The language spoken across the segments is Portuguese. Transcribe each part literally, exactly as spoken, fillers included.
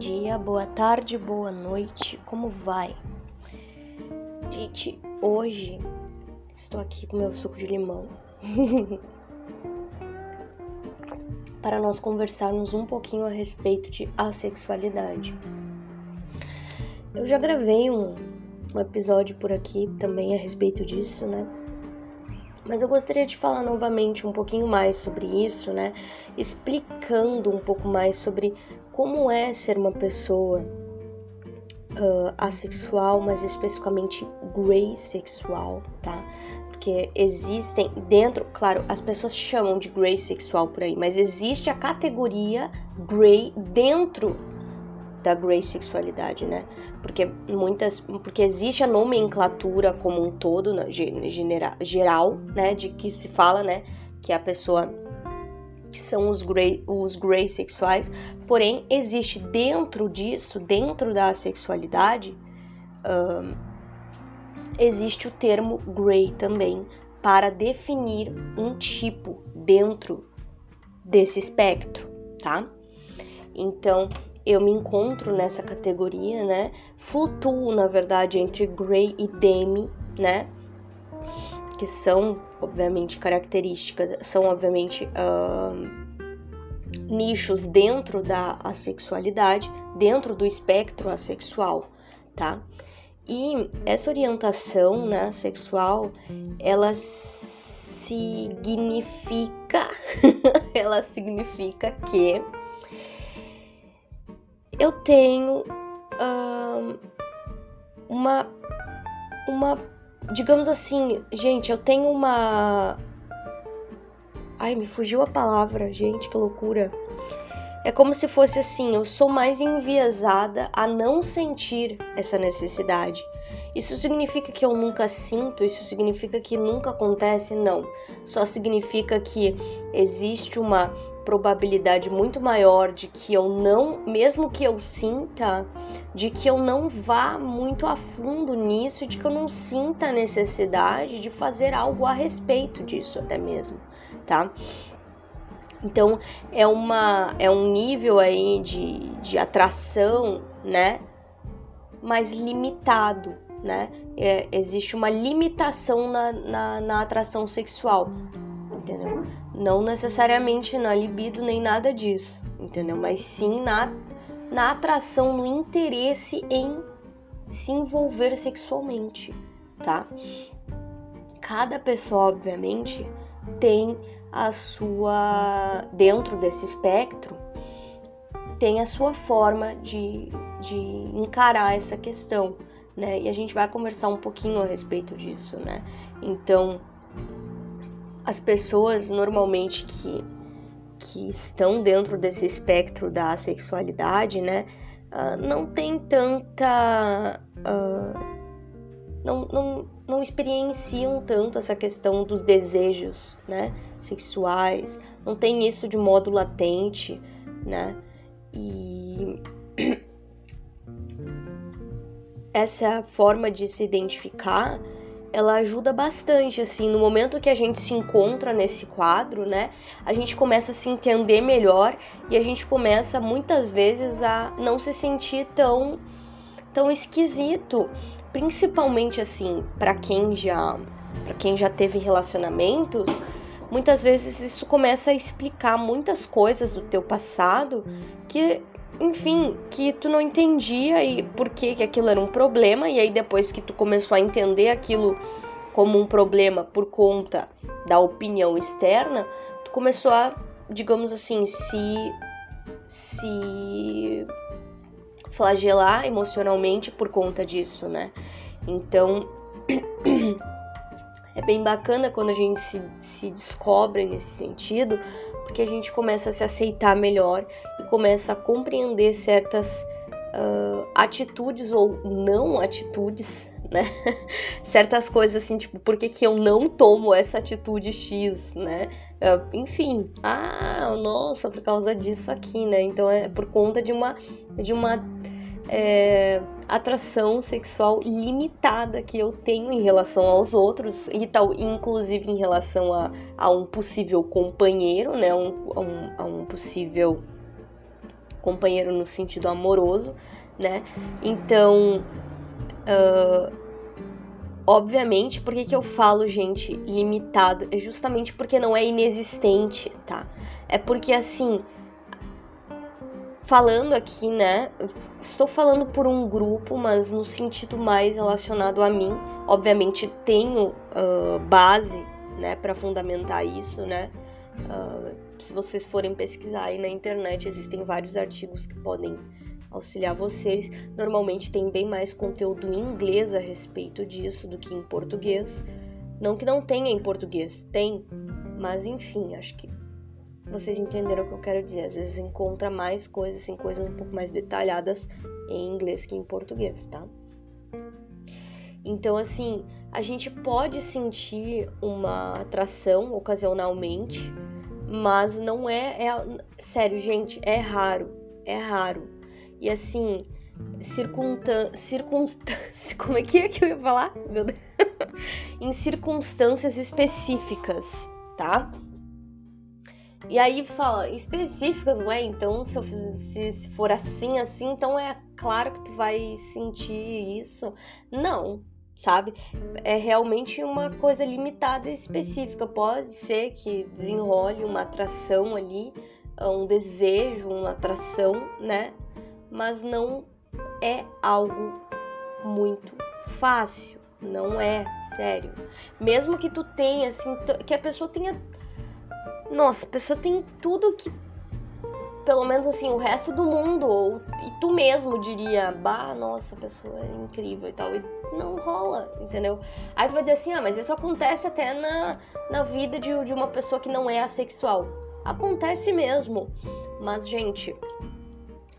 dia, boa tarde, boa noite, como vai? Gente, hoje estou aqui com meu suco de limão para nós conversarmos um pouquinho a respeito de assexualidade. Eu já gravei um, um episódio por aqui também a respeito disso, né? Mas eu gostaria de falar novamente um pouquinho mais sobre isso, né? Explicando um pouco mais sobre como é ser uma pessoa uh, assexual, mas especificamente greysexual, tá? Porque existem dentro, claro, as pessoas chamam de greysexual por aí, mas existe a categoria grey dentro da greysexualidade, né? Porque muitas, porque existe a nomenclatura como um todo, né, genera, geral, né, de que se fala, né, que a pessoa que são os grey, os greysexuais. Porém, existe dentro disso, dentro da sexualidade, um, existe o termo grey também para definir um tipo dentro desse espectro, tá? Então, eu me encontro nessa categoria, né? Flutuo, na verdade, entre grey e demi, né? Que são, obviamente, características, são, obviamente, uh, nichos dentro da assexualidade, dentro do espectro assexual, tá? E essa orientação, né, sexual, ela significa... ela significa que... eu tenho uh, uma, uma, digamos assim, gente, eu tenho uma, ai, me fugiu a palavra, gente, que loucura, é como se fosse assim, eu sou mais enviesada a não sentir essa necessidade. Isso significa que eu nunca sinto? Isso significa que nunca acontece? Não. Só significa que existe uma probabilidade muito maior de que eu não, mesmo que eu sinta, de que eu não vá muito a fundo nisso, de que eu não sinta a necessidade de fazer algo a respeito disso até mesmo, tá? Então, é, uma, é um nível aí de, de atração, né, mais limitado, né? É, existe uma limitação na, na, na atração sexual, entendeu? Não necessariamente na libido nem nada disso, entendeu? Mas sim na, na atração, no interesse em se envolver sexualmente, tá? Cada pessoa, obviamente, tem a sua... dentro desse espectro, tem a sua forma de... de encarar essa questão, né? E a gente vai conversar um pouquinho a respeito disso, né? Então, as pessoas normalmente que, que estão dentro desse espectro da sexualidade, né? Uh, não tem tanta... Uh, não, não, não experienciam tanto essa questão dos desejos, né? Sexuais, não tem isso de modo latente, né? E... essa forma de se identificar, ela ajuda bastante, assim, no momento que a gente se encontra nesse quadro, né, a gente começa a se entender melhor e a gente começa, muitas vezes, a não se sentir tão, tão esquisito, principalmente, assim, pra quem já, pra quem já teve relacionamentos, muitas vezes isso começa a explicar muitas coisas do teu passado que... enfim, que tu não entendia e por que que aquilo era um problema, e aí depois que tu começou a entender aquilo como um problema por conta da opinião externa, tu começou a, digamos assim, se, se flagelar emocionalmente por conta disso, né? Então, é bem bacana quando a gente se, se descobre nesse sentido, porque a gente começa a se aceitar melhor e começa a compreender certas uh, atitudes ou não atitudes, né? Certas coisas assim, tipo, por que que eu não tomo essa atitude X, né? Uh, enfim, ah, nossa, por causa disso aqui, né? Então é por conta de uma... de uma é, atração sexual limitada que eu tenho em relação aos outros e tal, inclusive em relação a, a um possível companheiro, né, um, a, um, a um possível companheiro no sentido amoroso, né? Então, uh, obviamente, por que que eu falo, gente, limitado? É justamente porque não é inexistente, tá? É porque, assim, falando aqui, né, estou falando por um grupo, mas no sentido mais relacionado a mim. Obviamente, tenho uh, base, né, para fundamentar isso, né? Uh, se vocês forem pesquisar aí na internet, existem vários artigos que podem auxiliar vocês. Normalmente tem bem mais conteúdo em inglês a respeito disso do que em português. Não que não tenha em português, tem, mas enfim, acho que vocês entenderam o que eu quero dizer. Às vezes encontra mais coisas, assim, coisas um pouco mais detalhadas em inglês que em português, tá? Então, assim, a gente pode sentir uma atração ocasionalmente, mas não é, é... Sério, gente, é raro, é raro. E, assim, circunta... circunstâncias... Como é que é que eu ia falar? Meu Deus. Em circunstâncias específicas, tá? E aí fala, específicas, não é? Então, se, eu, se, se for assim, assim, então é claro que tu vai sentir isso. Não, sabe? É realmente uma coisa limitada e específica. Pode ser que desenrole uma atração ali, um desejo, uma atração, né? Mas não é algo muito fácil. Não é, sério. Mesmo que tu tenha, assim, que a pessoa tenha... Nossa, a pessoa tem tudo que, pelo menos assim, o resto do mundo, ou e tu mesmo diria, bah, nossa, a pessoa é incrível e tal, e não rola, entendeu? Aí tu vai dizer assim, ah, mas isso acontece até na, na vida de, de uma pessoa que não é assexual. Acontece mesmo, mas, gente,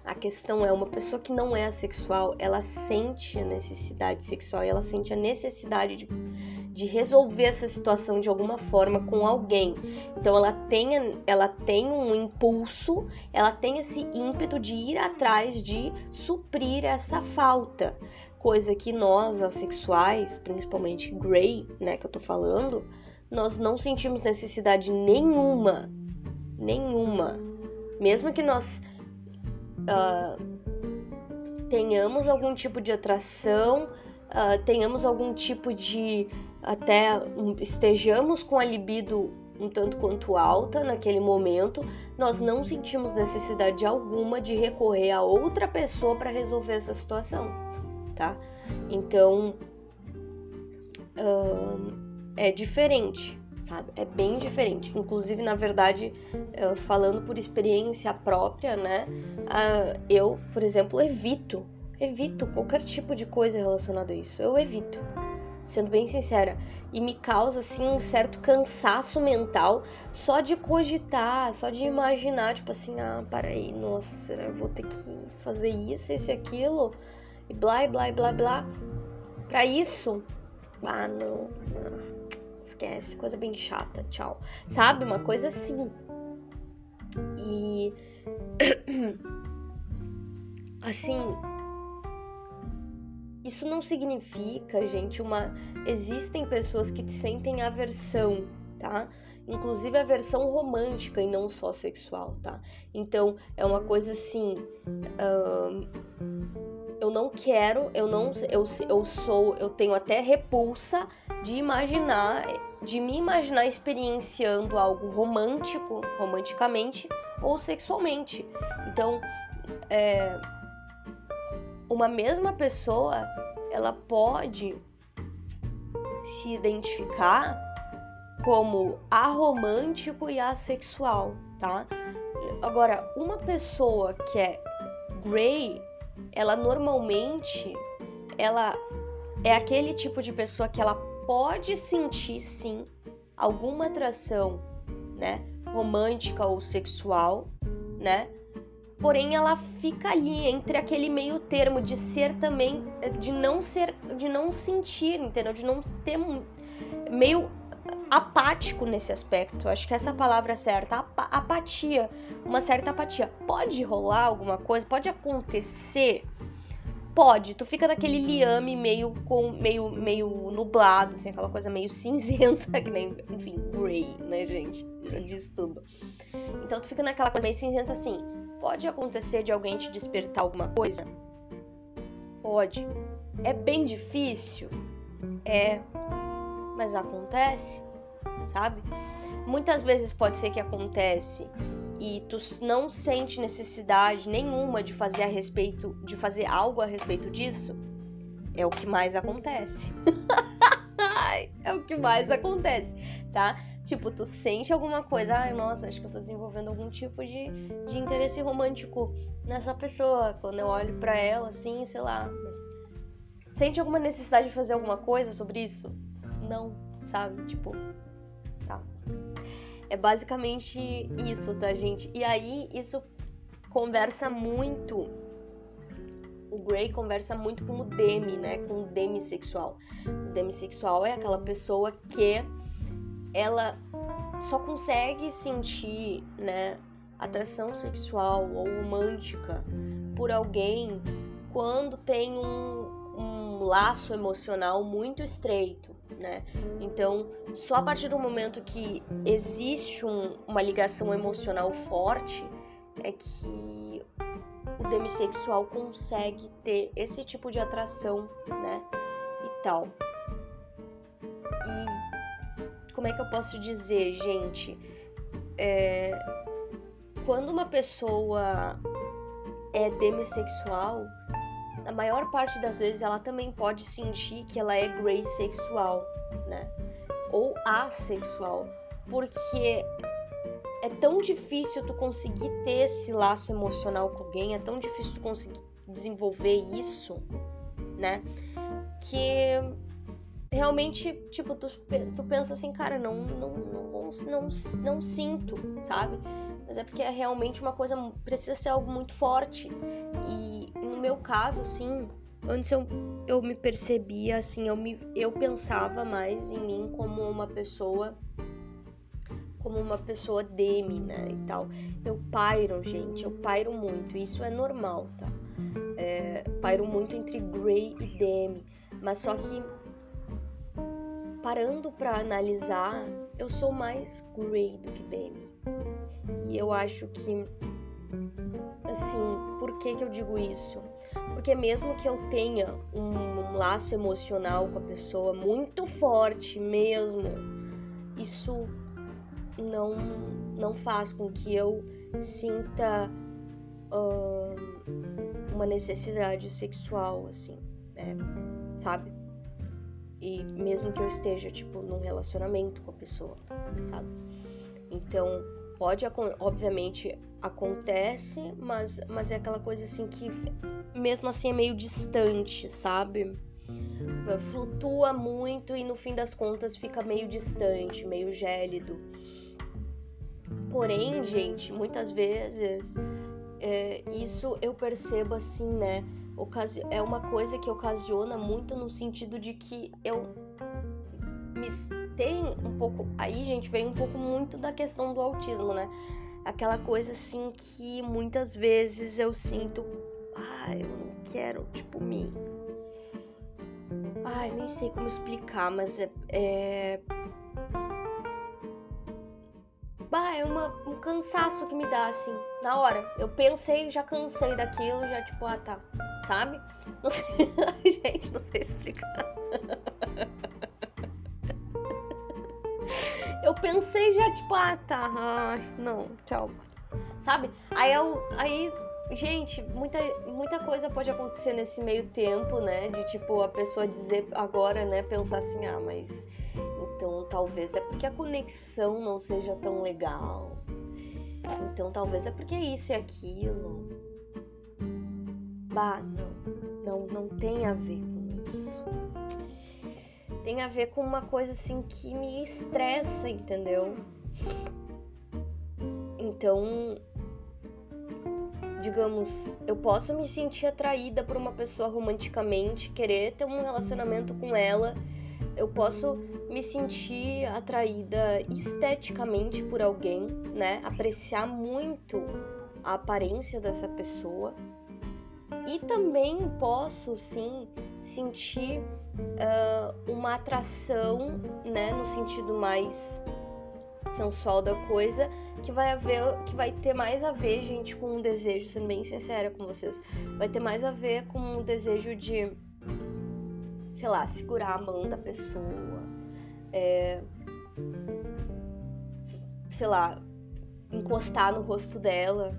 a questão é, uma pessoa que não é assexual, ela sente a necessidade sexual, e ela sente a necessidade de... de resolver essa situação de alguma forma com alguém. Então ela tem, ela tem um impulso, ela tem esse ímpeto de ir atrás de suprir essa falta. Coisa que nós, assexuais, principalmente Grey, né, que eu tô falando, nós não sentimos necessidade nenhuma, nenhuma. Mesmo que nós... Uh, tenhamos algum tipo de atração, uh, tenhamos algum tipo de... até estejamos com a libido um tanto quanto alta naquele momento, nós não sentimos necessidade alguma de recorrer a outra pessoa para resolver essa situação, tá? Então, uh, é diferente, sabe? É bem diferente. Inclusive, na verdade, uh, falando por experiência própria, né? Uh, eu, por exemplo, evito, evito qualquer tipo de coisa relacionada a isso. Eu evito. Sendo bem sincera, e me causa, assim, um certo cansaço mental só de cogitar, só de imaginar, tipo assim, ah, peraí, nossa, será que eu vou ter que fazer isso, isso e aquilo, e blá, blá, blá, blá, pra isso? Ah, não, ah, esquece, coisa bem chata, tchau, sabe, uma coisa assim, e, assim... Isso não significa, gente, uma... Existem pessoas que sentem aversão, tá? Inclusive aversão romântica e não só sexual, tá? Então, é uma coisa assim... Uh... Eu não quero, eu não... Eu, eu sou... Eu tenho até repulsa de imaginar... De me imaginar experienciando algo romântico, romanticamente ou sexualmente. Então, é... Uma mesma pessoa, ela pode se identificar como arromântico e assexual, tá? Agora, uma pessoa que é Grey, ela normalmente, ela é aquele tipo de pessoa que ela pode sentir, sim, alguma atração, né? Romântica ou sexual, né? Porém, ela fica ali entre aquele meio termo de ser também, de não ser, de não sentir, entendeu? De não ter um, meio apático nesse aspecto. Acho que essa palavra é certa, ap- apatia, uma certa apatia. Pode rolar alguma coisa, pode acontecer, pode. Tu fica naquele liame meio, com, meio, meio nublado, assim, aquela coisa meio cinzenta, que nem, enfim, Grey, né, gente? Já disse tudo. Então, tu fica naquela coisa meio cinzenta assim... Pode acontecer de alguém te despertar alguma coisa? Pode. É bem difícil? É. Mas acontece, sabe? Muitas vezes pode ser que acontece e tu não sente necessidade nenhuma de fazer a respeito, de fazer algo a respeito disso. É o que mais acontece. É o que mais acontece, tá? Tipo, tu sente alguma coisa, ai, nossa, acho que eu tô desenvolvendo algum tipo de, de interesse romântico nessa pessoa. Quando eu olho pra ela, assim, sei lá, mas... sente alguma necessidade de fazer alguma coisa sobre isso? Não, sabe? Tipo, tá. É basicamente isso, tá, gente? E aí, isso conversa muito... O Grey conversa muito com o demi, né? Com o demissexual. O demissexual é aquela pessoa que ela só consegue sentir, né, atração sexual ou romântica por alguém quando tem um, um laço emocional muito estreito, né? Então, só a partir do momento que existe um, uma ligação emocional forte é que o demissexual consegue ter esse tipo de atração, né, e tal. E como é que eu posso dizer, gente? É... Quando uma pessoa é demissexual, na maior parte das vezes ela também pode sentir que ela é greysexual, né, ou assexual, porque... é tão difícil tu conseguir ter esse laço emocional com alguém, é tão difícil tu conseguir desenvolver isso, né? Que realmente, tipo, tu, tu pensa assim, cara, não não, não, não, não, não sinto, sabe? Mas é porque é realmente uma coisa, precisa ser algo muito forte. E no meu caso, assim, antes eu, eu me percebia, assim, eu, me, eu pensava mais em mim como uma pessoa... como uma pessoa demi, né, e tal. Eu pairo, gente, eu pairo muito, isso é normal, tá? É, pairo muito entre Grey e demi, mas só que, parando pra analisar, eu sou mais Grey do que demi. E eu acho que, assim, por que que eu digo isso? Porque mesmo que eu tenha um, um laço emocional com a pessoa, muito forte mesmo, isso... Não, não faz com que eu sinta uh, uma necessidade sexual, assim, né? Sabe? E mesmo que eu esteja, tipo, num relacionamento com a pessoa, sabe? Então, pode, obviamente, acontece, mas, mas é aquela coisa, assim, que mesmo assim é meio distante, sabe? Flutua muito e no fim das contas fica meio distante, meio gélido. Porém, gente, muitas vezes é, isso eu percebo assim, né? Ocasi- é uma coisa que ocasiona muito no sentido de que eu me tem um pouco... Aí, gente, vem um pouco muito da questão do autismo, né? Aquela coisa assim que muitas vezes eu sinto... Ah, eu não quero, tipo, me... Ai, nem sei como explicar, mas é... é... Bah, é uma, um cansaço que me dá, assim, na hora. Eu pensei, já cansei daquilo, já tipo, ah, tá, sabe? Não sei... Gente, não sei explicar. Eu pensei, já tipo, ah, tá, ai, não, tchau. Sabe? Aí eu... Aí... Gente, muita, muita coisa pode acontecer nesse meio tempo, né? De, tipo, a pessoa dizer agora, né? Pensar assim, ah, mas... Então, talvez é porque a conexão não seja tão legal. Então, talvez é porque isso e aquilo. Bah, não. Não, não tem a ver com isso. Tem a ver com uma coisa, assim, que me estressa, entendeu? Então... Digamos, eu posso me sentir atraída por uma pessoa romanticamente, querer ter um relacionamento com ela. Eu posso me sentir atraída esteticamente por alguém, né? Apreciar muito a aparência dessa pessoa. E também posso, sim, sentir uh, uma atração, né? No sentido mais sensual da coisa, que vai haver, que vai ter mais a ver, gente, com um desejo, sendo bem sincera com vocês, vai ter mais a ver com um desejo de, sei lá, segurar a mão da pessoa, é, sei lá, encostar no rosto dela,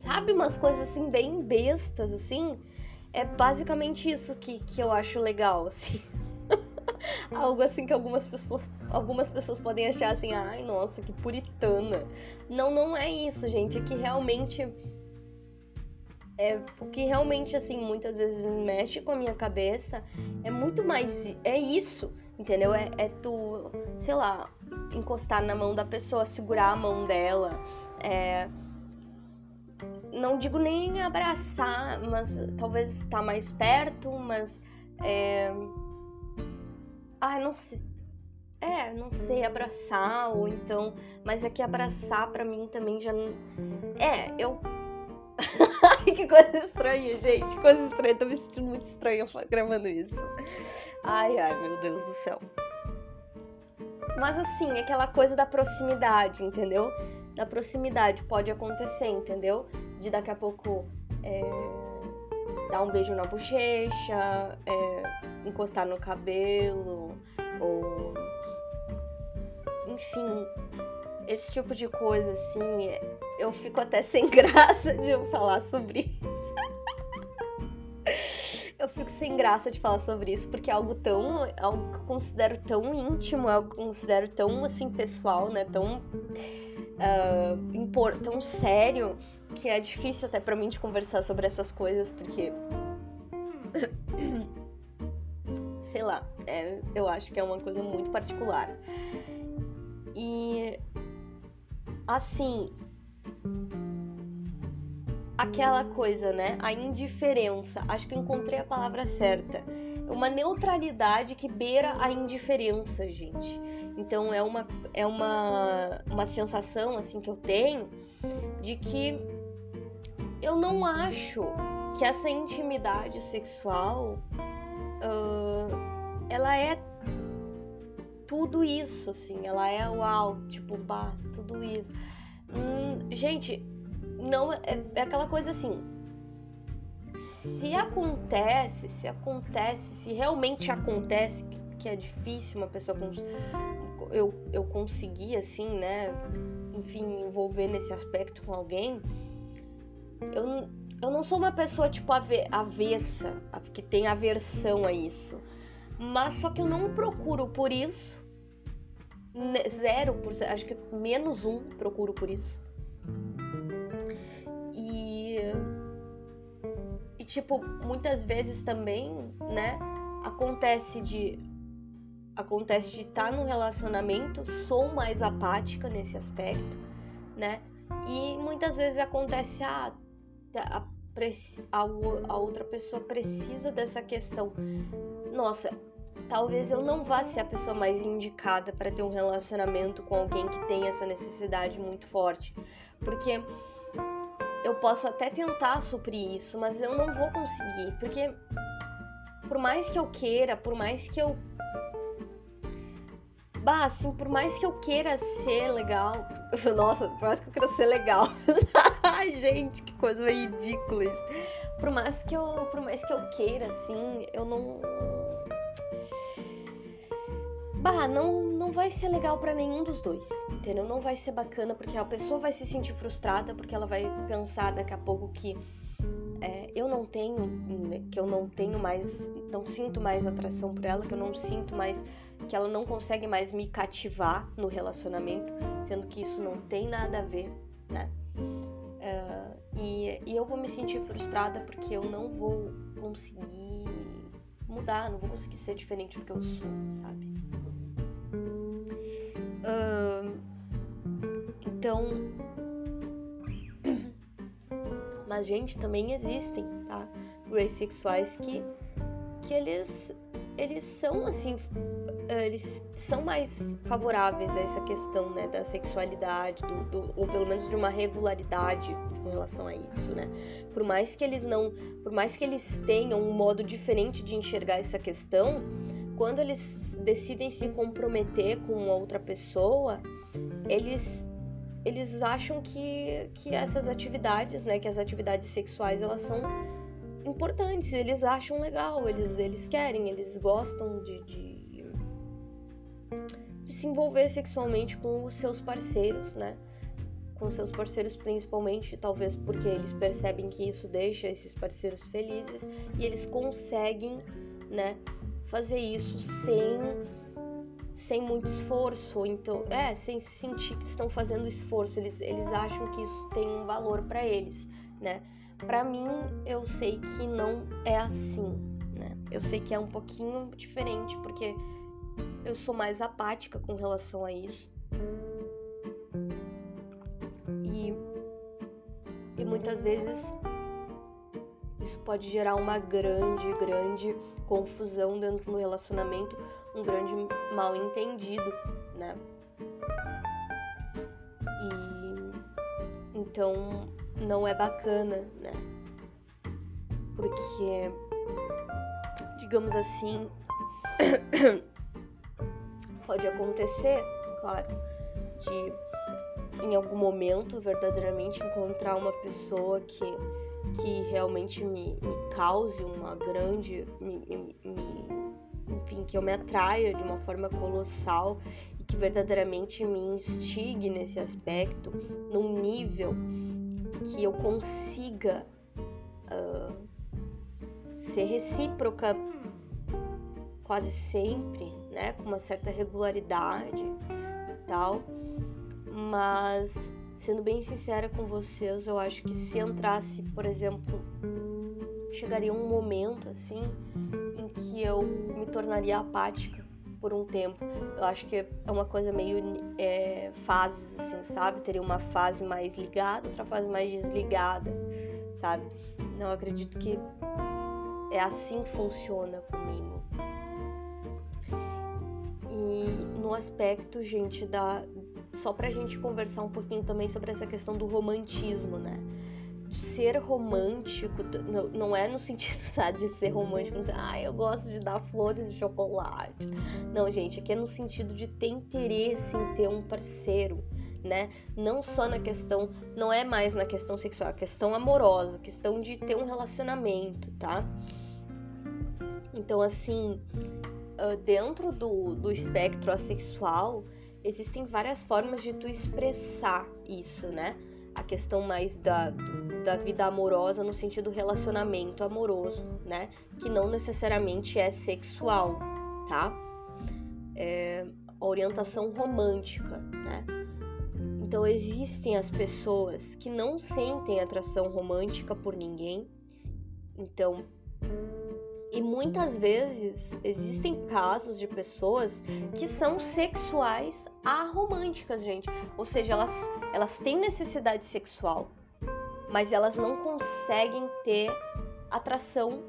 sabe, umas coisas assim bem bestas, assim, é basicamente isso que, que eu acho legal, assim. Algo assim que algumas pessoas, algumas pessoas podem achar assim, ai, nossa, que puritana. Não, não é isso, gente. É que realmente... É, o que realmente, assim, muitas vezes mexe com a minha cabeça é muito mais... É isso, entendeu? É, é tu, sei lá, encostar na mão da pessoa, segurar a mão dela. É... Não digo nem abraçar, mas talvez estar mais perto, mas... É... Ah, não sei. É, não sei, abraçar ou então... Mas é que abraçar pra mim também já não... É, eu... Ai, que coisa estranha, gente. Coisa estranha, tô me sentindo muito estranha gravando isso. Ai, ai, meu Deus do céu. Mas assim, aquela coisa da proximidade, entendeu? Da proximidade pode acontecer, entendeu? De daqui a pouco... É... dar um beijo na bochecha, é, encostar no cabelo, ou... Enfim, esse tipo de coisa, assim, eu fico até sem graça de eu falar sobre isso. Eu fico sem graça de falar sobre isso, porque é algo tão... algo que eu considero tão íntimo, é algo que eu considero tão, assim, pessoal, né, tão... Uh, impor, tão sério, que é difícil até pra mim de conversar sobre essas coisas, porque sei lá, é, eu acho que é uma coisa muito particular. E assim, aquela coisa, né, a indiferença, acho que eu encontrei a palavra certa. Uma neutralidade que beira a indiferença, gente. Então é uma, é uma, uma sensação assim que eu tenho de que eu não acho que essa intimidade sexual uh, ela é tudo isso, assim, ela é uau, tipo, bah, tudo isso. Hum, gente, não é, é aquela coisa assim. Se acontece, se acontece, se realmente acontece, que, que é difícil uma pessoa cons- eu, eu conseguir, assim, né, enfim, envolver nesse aspecto com alguém, eu, eu não sou uma pessoa, tipo, ave- avessa, que tem aversão a isso, mas só que eu não procuro por isso, zero, por, acho que menos um procuro por isso. Tipo, muitas vezes também, né, acontece de acontece de estar num relacionamento, sou mais apática nesse aspecto, né, e muitas vezes acontece a, a, a, a outra pessoa precisa dessa questão. Nossa, talvez eu não vá ser a pessoa mais indicada para ter um relacionamento com alguém que tem essa necessidade muito forte, porque... Eu posso até tentar suprir isso, mas eu não vou conseguir, porque por mais que eu queira, por mais que eu... Bah, assim, por mais que eu queira ser legal... Nossa, por mais que eu queira ser legal... Ai, gente, que coisa meio ridícula isso. Por mais que eu, por mais que eu queira, assim, eu não... Bah, não... Não vai ser legal pra nenhum dos dois, entendeu? Não vai ser bacana, porque a pessoa vai se sentir frustrada, porque ela vai pensar daqui a pouco que é, eu não tenho, que eu não tenho mais, não sinto mais atração por ela, que eu não sinto mais, que ela não consegue mais me cativar no relacionamento, sendo que isso não tem nada a ver, né? É, e, e eu vou me sentir frustrada porque eu não vou conseguir mudar, não vou conseguir ser diferente do que eu sou, sabe? Uh, então, mas gente, também existem, tá, gays sexuais que, que eles, eles são assim, eles são mais favoráveis a essa questão, né, da sexualidade, do, do, ou pelo menos de uma regularidade com relação a isso, né, por mais que eles não, por mais que eles tenham um modo diferente de enxergar essa questão, quando eles decidem se comprometer com outra pessoa, eles, eles acham que, que essas atividades, né, que as atividades sexuais, elas são importantes, eles acham legal, eles, eles querem, eles gostam de, de, de se envolver sexualmente com os seus parceiros, né? Com seus parceiros principalmente, talvez porque eles percebem que isso deixa esses parceiros felizes e eles conseguem, né, fazer isso sem, sem muito esforço, então, é, sem sentir que estão fazendo esforço, eles, eles acham que isso tem um valor para eles, né? Pra mim, eu sei que não é assim, né? Eu sei que é um pouquinho diferente, porque eu sou mais apática com relação a isso. E, e muitas vezes isso pode gerar uma grande, grande confusão dentro do relacionamento, um grande mal entendido, né? E então não é bacana, né? Porque, digamos assim, pode acontecer, claro, de em algum momento verdadeiramente encontrar uma pessoa que, que realmente me, me cause uma grande, me, me, me, enfim, que eu me atraia de uma forma colossal e que verdadeiramente me instigue nesse aspecto, num nível que eu consiga uh, ser recíproca quase sempre, né, com uma certa regularidade e tal, mas sendo bem sincera com vocês, eu acho que se entrasse, por exemplo, chegaria um momento assim em que eu me tornaria apática por um tempo. Eu acho que é uma coisa meio é, fases, assim, sabe? Teria uma fase mais ligada, outra fase mais desligada, sabe? Não acredito que é assim que funciona comigo. E no aspecto, gente, da... só pra gente conversar um pouquinho também sobre essa questão do romantismo, né? Ser romântico não é no sentido, tá, de ser romântico, ah, eu gosto de dar flores e chocolate. Não, gente, aqui é no sentido de ter interesse em ter um parceiro, né? Não só na questão, não é mais na questão sexual, é questão amorosa, questão de ter um relacionamento, tá? Então, assim, dentro do, do espectro assexual, existem várias formas de tu expressar isso, né? A questão mais da, do, da vida amorosa no sentido relacionamento amoroso, né? Que não necessariamente é sexual, tá? É orientação romântica, né? Então, existem as pessoas que não sentem atração romântica por ninguém. Então, e muitas vezes existem casos de pessoas que são sexuais arromânticas, gente. Ou seja, elas, elas têm necessidade sexual, mas elas não conseguem ter atração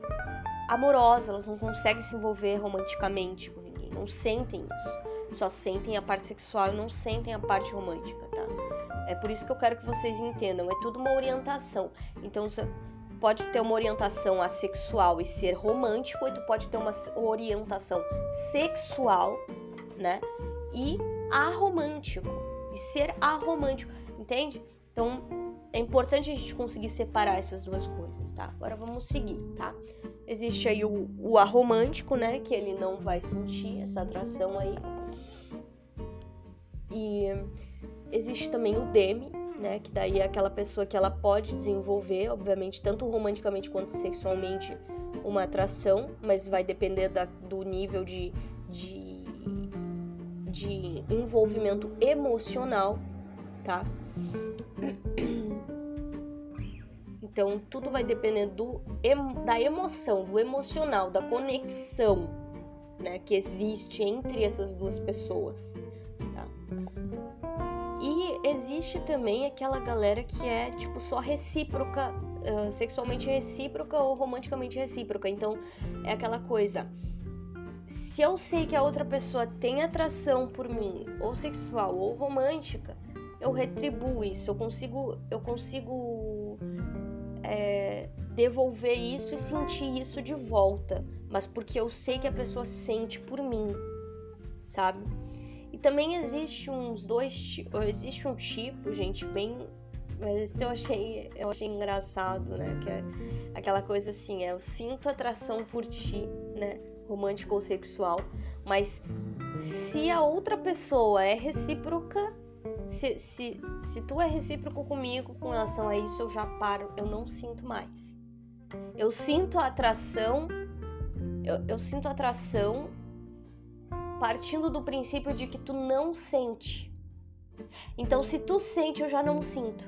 amorosa, elas não conseguem se envolver romanticamente com ninguém, não sentem isso. Só sentem a parte sexual e não sentem a parte romântica, tá? É por isso que eu quero que vocês entendam, é tudo uma orientação. Então, pode ter uma orientação assexual e ser romântico, e tu pode ter uma orientação sexual, né, e arromântico, e ser arromântico, entende? Então, é importante a gente conseguir separar essas duas coisas, tá? Agora vamos seguir, tá? Existe aí o, o arromântico, né, que ele não vai sentir essa atração aí. E existe também o demi, né, que daí é aquela pessoa que ela pode desenvolver, obviamente, tanto romanticamente quanto sexualmente, uma atração, mas vai depender da, do nível de, de, de envolvimento emocional, tá? Então, tudo vai depender do, da emoção, do emocional, da conexão, né, que existe entre essas duas pessoas, tá? E existe também aquela galera que é, tipo, só recíproca, uh, sexualmente recíproca ou romanticamente recíproca. Então, é aquela coisa, se eu sei que a outra pessoa tem atração por mim, ou sexual ou romântica, eu retribuo isso, eu consigo, eu consigo é, devolver isso e sentir isso de volta. Mas porque eu sei que a pessoa sente por mim, sabe? também existe uns dois, existe um tipo, gente, bem, mas eu achei, eu achei engraçado, né, que é aquela coisa assim, é eu sinto atração por ti, né, romântico ou sexual, mas se a outra pessoa é recíproca, se, se, se tu é recíproco comigo com relação a isso, eu já paro, eu não sinto mais. Eu sinto a atração, eu, eu sinto a atração partindo do princípio de que tu não sente. Então, se tu sente, eu já não sinto.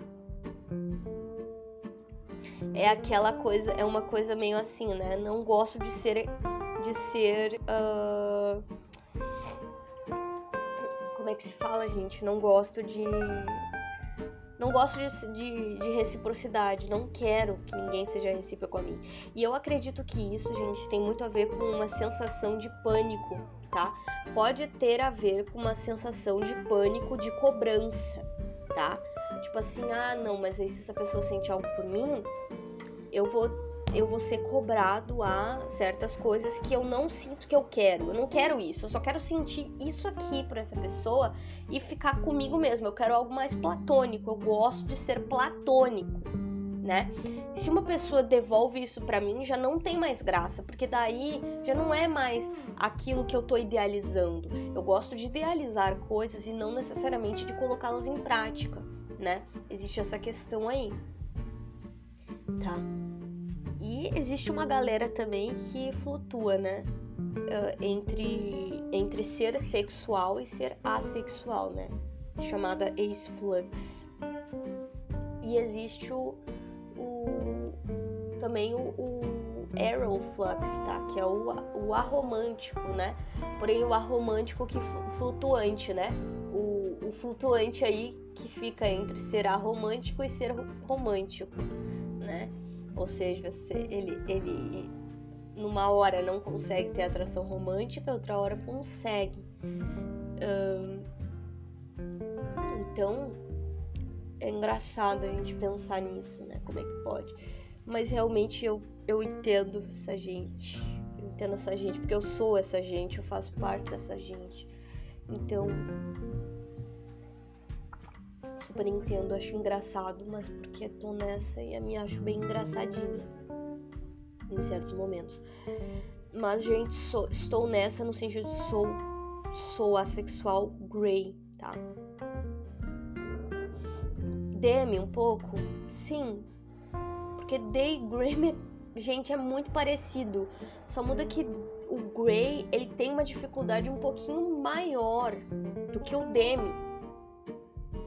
É aquela coisa, é uma coisa meio assim, né? Não gosto de ser, de ser, uh... como é que se fala, gente? Não gosto de, não gosto de, de, de reciprocidade. Não quero que ninguém seja recíproco a mim. E eu acredito que isso, gente, tem muito a ver com uma sensação de pânico, tá? Pode ter a ver com uma sensação de pânico, de cobrança, tá? Tipo assim, ah, não, mas aí se essa pessoa sente algo por mim, eu vou, eu vou ser cobrado a certas coisas que eu não sinto que eu quero. Eu não quero isso, eu só quero sentir isso aqui pra essa pessoa e ficar comigo mesmo. Eu quero algo mais platônico, eu gosto de ser platônico, né? Se uma pessoa devolve isso pra mim, já não tem mais graça, porque daí já não é mais aquilo que eu tô idealizando. Eu gosto de idealizar coisas e não necessariamente de colocá-las em prática, né? Existe essa questão aí, tá? E existe uma galera também que flutua, né? Uh, entre, entre ser sexual e ser assexual, né? Chamada ex-flux. E existe o, o também o, o aeroflux, tá? Que é o, o aromântico, né? Porém, o aromântico que flutuante, né? O, o flutuante aí que fica entre ser aromântico e ser romântico, né? Ou seja, ele, ele numa hora não consegue ter atração romântica, outra hora consegue. Hum, então, é engraçado a gente pensar nisso, né? Como é que pode? Mas realmente eu, eu entendo essa gente. Eu entendo essa gente, porque eu sou essa gente, eu faço parte dessa gente. Então, super entendo, acho engraçado, mas porque tô nessa e eu me acho bem engraçadinha em certos momentos. Mas, gente, sou, estou nessa no sentido de sou, sou assexual grey, tá? Demi um pouco? Sim. Porque day grey, gente, é muito parecido. Só muda que o grey, ele tem uma dificuldade um pouquinho maior do que o demi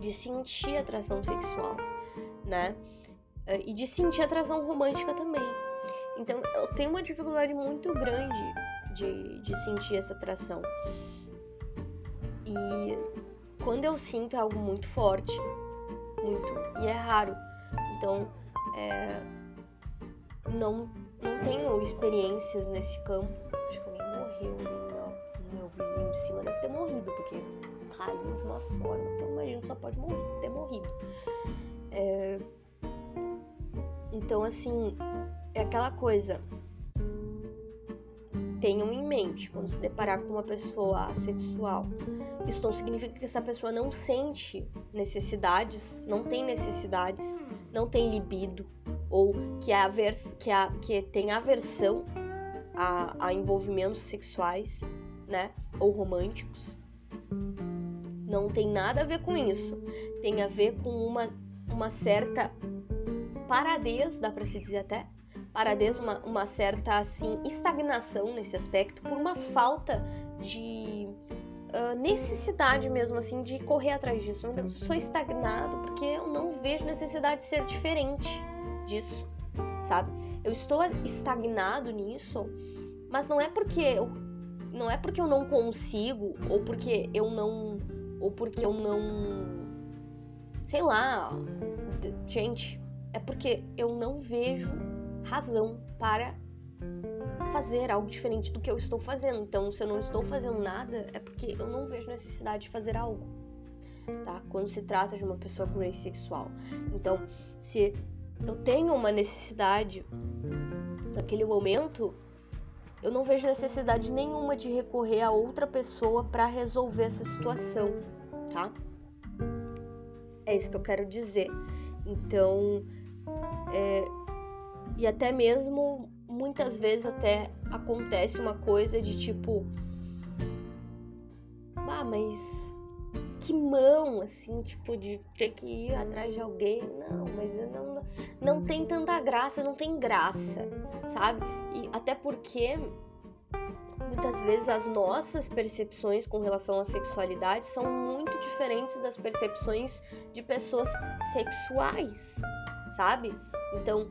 de sentir atração sexual, né? E de sentir atração romântica também. Então, eu tenho uma dificuldade muito grande de, de sentir essa atração. E quando eu sinto é algo muito forte. Muito, e é raro, então é, não, não tenho experiências nesse campo. Acho que alguém morreu ali, meu, meu vizinho de cima deve ter morrido, porque caiu de uma forma que eu imagino só pode morrer, ter morrido. É, então, assim, é aquela coisa, tenham em mente, quando se deparar com uma pessoa assexual, isso não significa que essa pessoa não sente necessidades, não tem necessidades, não tem libido, ou que, é avers, que, é, que tem aversão a, a envolvimentos sexuais, né, ou românticos. Não tem nada a ver com isso. Tem a ver com uma, uma certa paradez, dá pra se dizer até, paradez, uma, uma certa, assim, estagnação nesse aspecto, por uma falta de... Uh, necessidade mesmo, assim, de correr atrás disso. Eu sou estagnado porque eu não vejo necessidade de ser diferente disso, sabe? Eu estou estagnado nisso, mas não é porque eu não, é porque eu não consigo, ou porque eu não, ou porque eu não, sei lá, gente, é porque eu não vejo razão para fazer algo diferente do que eu estou fazendo. Então, se eu não estou fazendo nada, é porque eu não vejo necessidade de fazer algo, tá? Quando se trata de uma pessoa grey sexual. Então, se eu tenho uma necessidade naquele momento, Eu não vejo necessidade nenhuma de recorrer a outra pessoa para resolver essa situação, tá? É isso que eu quero dizer. Então, é, e até mesmo, muitas vezes até acontece uma coisa de tipo... Ah, mas que mão, assim, tipo, de ter que ir atrás de alguém. Não, mas eu não, não tem tanta graça, não tem graça, sabe? E até porque... muitas vezes as nossas percepções com relação à sexualidade são muito diferentes das percepções de pessoas sexuais, sabe? Então,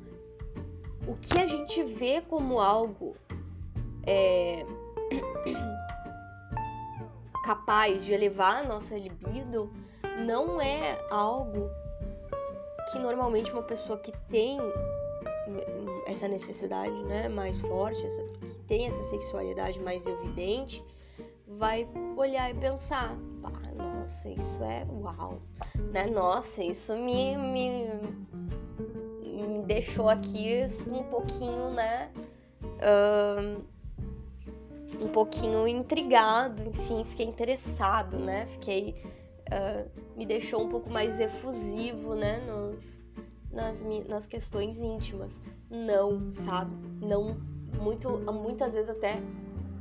o que a gente vê como algo é, capaz de elevar a nossa libido não é algo que normalmente uma pessoa que tem... essa necessidade, né, mais forte, essa, que tem essa sexualidade mais evidente, vai olhar e pensar, ah, nossa, isso é uau, né, nossa, isso me, me, me deixou aqui um pouquinho, né, um, um pouquinho intrigado, enfim, fiquei interessado, né, fiquei, uh, me deixou um pouco mais efusivo, né, nos... Nas, nas questões íntimas. Não, sabe? Não, muito, muitas vezes até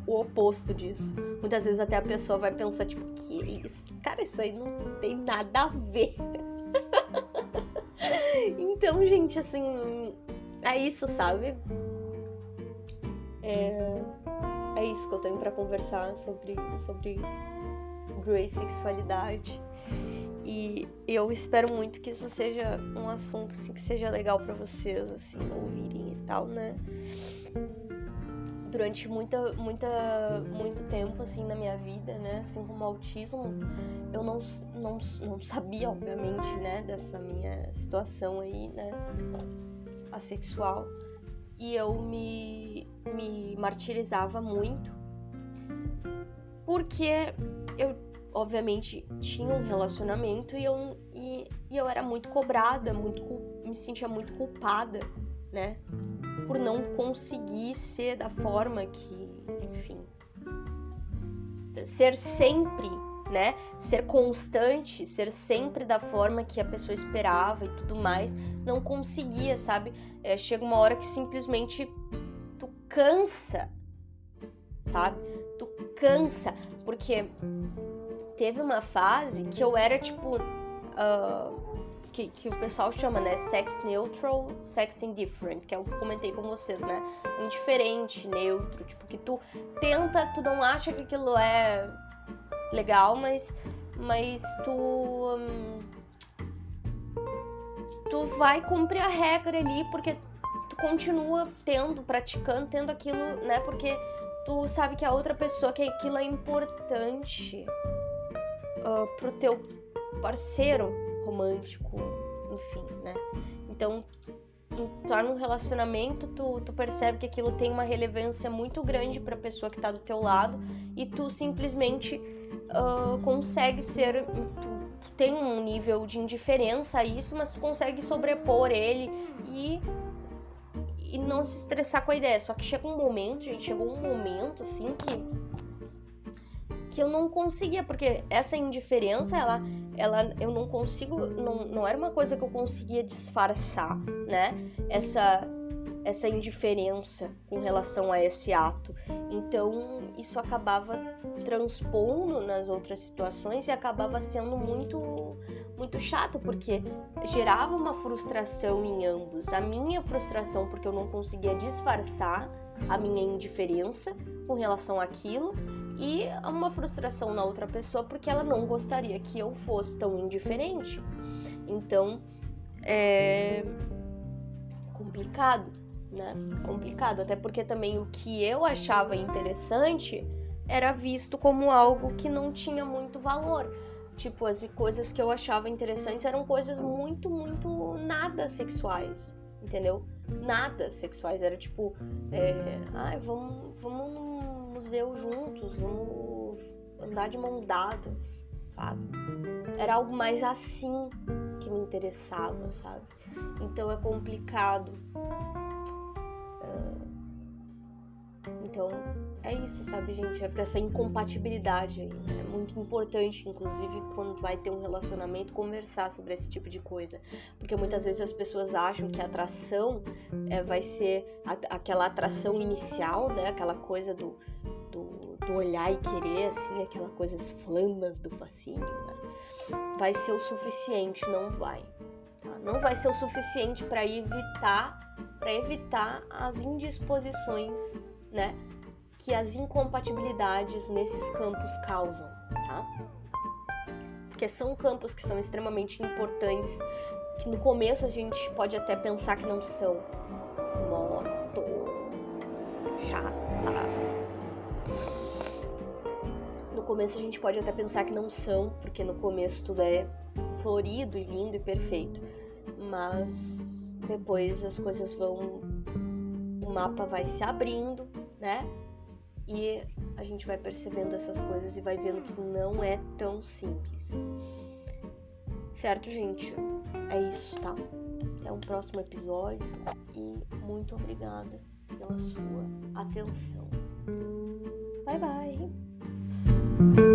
o oposto disso. Muitas vezes até a pessoa vai pensar, tipo, que é isso? Cara, isso aí não tem nada a ver. Então, gente, assim, é isso, sabe? É, é isso que eu tenho pra conversar sobre, sobre Grey sexualidade. E eu espero muito que isso seja um assunto, assim, que seja legal pra vocês, assim, ouvirem e tal, né? Durante muita, muita, muito tempo, assim, na minha vida, né? Assim, como autismo, eu não, não, não sabia, obviamente, né? Dessa minha situação aí, né? Assexual. E eu me, me martirizava muito. Porque eu... obviamente tinha um relacionamento e eu, e, e eu era muito cobrada, muito, me sentia muito culpada, né? Por não conseguir ser da forma que, enfim... ser sempre, né? Ser constante, ser sempre da forma que a pessoa esperava e tudo mais. Não conseguia, sabe? É, chega uma hora que simplesmente tu cansa, sabe? Tu cansa, porque... teve uma fase que eu era, tipo, uh, que, que o pessoal chama, né, sex neutral, sex indifferent, que é o que eu comentei com vocês, né, indiferente, neutro, tipo, que tu tenta, tu não acha que aquilo é legal, mas, mas tu, um, tu vai cumprir a regra ali, porque tu continua tendo, praticando, tendo aquilo, né, porque tu sabe que a outra pessoa, que aquilo é importante... Uh, pro teu parceiro romântico, enfim, né? Então, tu tá num relacionamento, tu, tu percebe que aquilo tem uma relevância muito grande pra pessoa que tá do teu lado e tu simplesmente uh, consegue ser... Tu, tu tem um nível de indiferença a isso, mas tu consegue sobrepor ele e, e não se estressar com a ideia. Só que chega um momento, gente, chegou um momento, assim, que... que eu não conseguia, porque essa indiferença, ela, ela eu não consigo, não, não era uma coisa que eu conseguia disfarçar, né, essa, essa indiferença com relação a esse ato, então isso acabava transpondo nas outras situações e acabava sendo muito, muito chato, porque gerava uma frustração em ambos, a minha frustração porque eu não conseguia disfarçar a minha indiferença com relação àquilo, e uma frustração na outra pessoa porque ela não gostaria que eu fosse tão indiferente. Então, é complicado, né? Complicado, até porque também o que eu achava interessante era visto como algo que não tinha muito valor. Tipo, as coisas que eu achava interessantes eram coisas muito, muito nada sexuais, entendeu? Nada sexuais, era tipo, é, ai, vamos, vamos num museu juntos, vamos andar de mãos dadas, sabe? Era algo mais assim que me interessava, sabe? Então é complicado. Então, é isso, sabe, gente? Vai ter essa incompatibilidade aí. É muito importante, inclusive, quando vai ter um relacionamento, conversar sobre esse tipo de coisa. Porque muitas vezes as pessoas acham que a atração é, vai ser a, aquela atração inicial, né? Aquela coisa do, do, do olhar e querer, assim, aquela coisa, as flamas do fascínio, né? Vai ser o suficiente, não vai. Tá? Não vai ser o suficiente para evitar, para evitar as indisposições, né, que as incompatibilidades nesses campos causam, tá? Porque são campos que são extremamente importantes, que no começo a gente pode até pensar que não são. Moto, chata. No começo a gente pode até pensar que não são, porque no começo tudo é florido e lindo e perfeito, mas depois as coisas vão, o mapa vai se abrindo, né? E a gente vai percebendo essas coisas e vai vendo que não é tão simples. Certo, gente? É isso, tá? Até um próximo episódio e muito obrigada pela sua atenção. Bye, bye!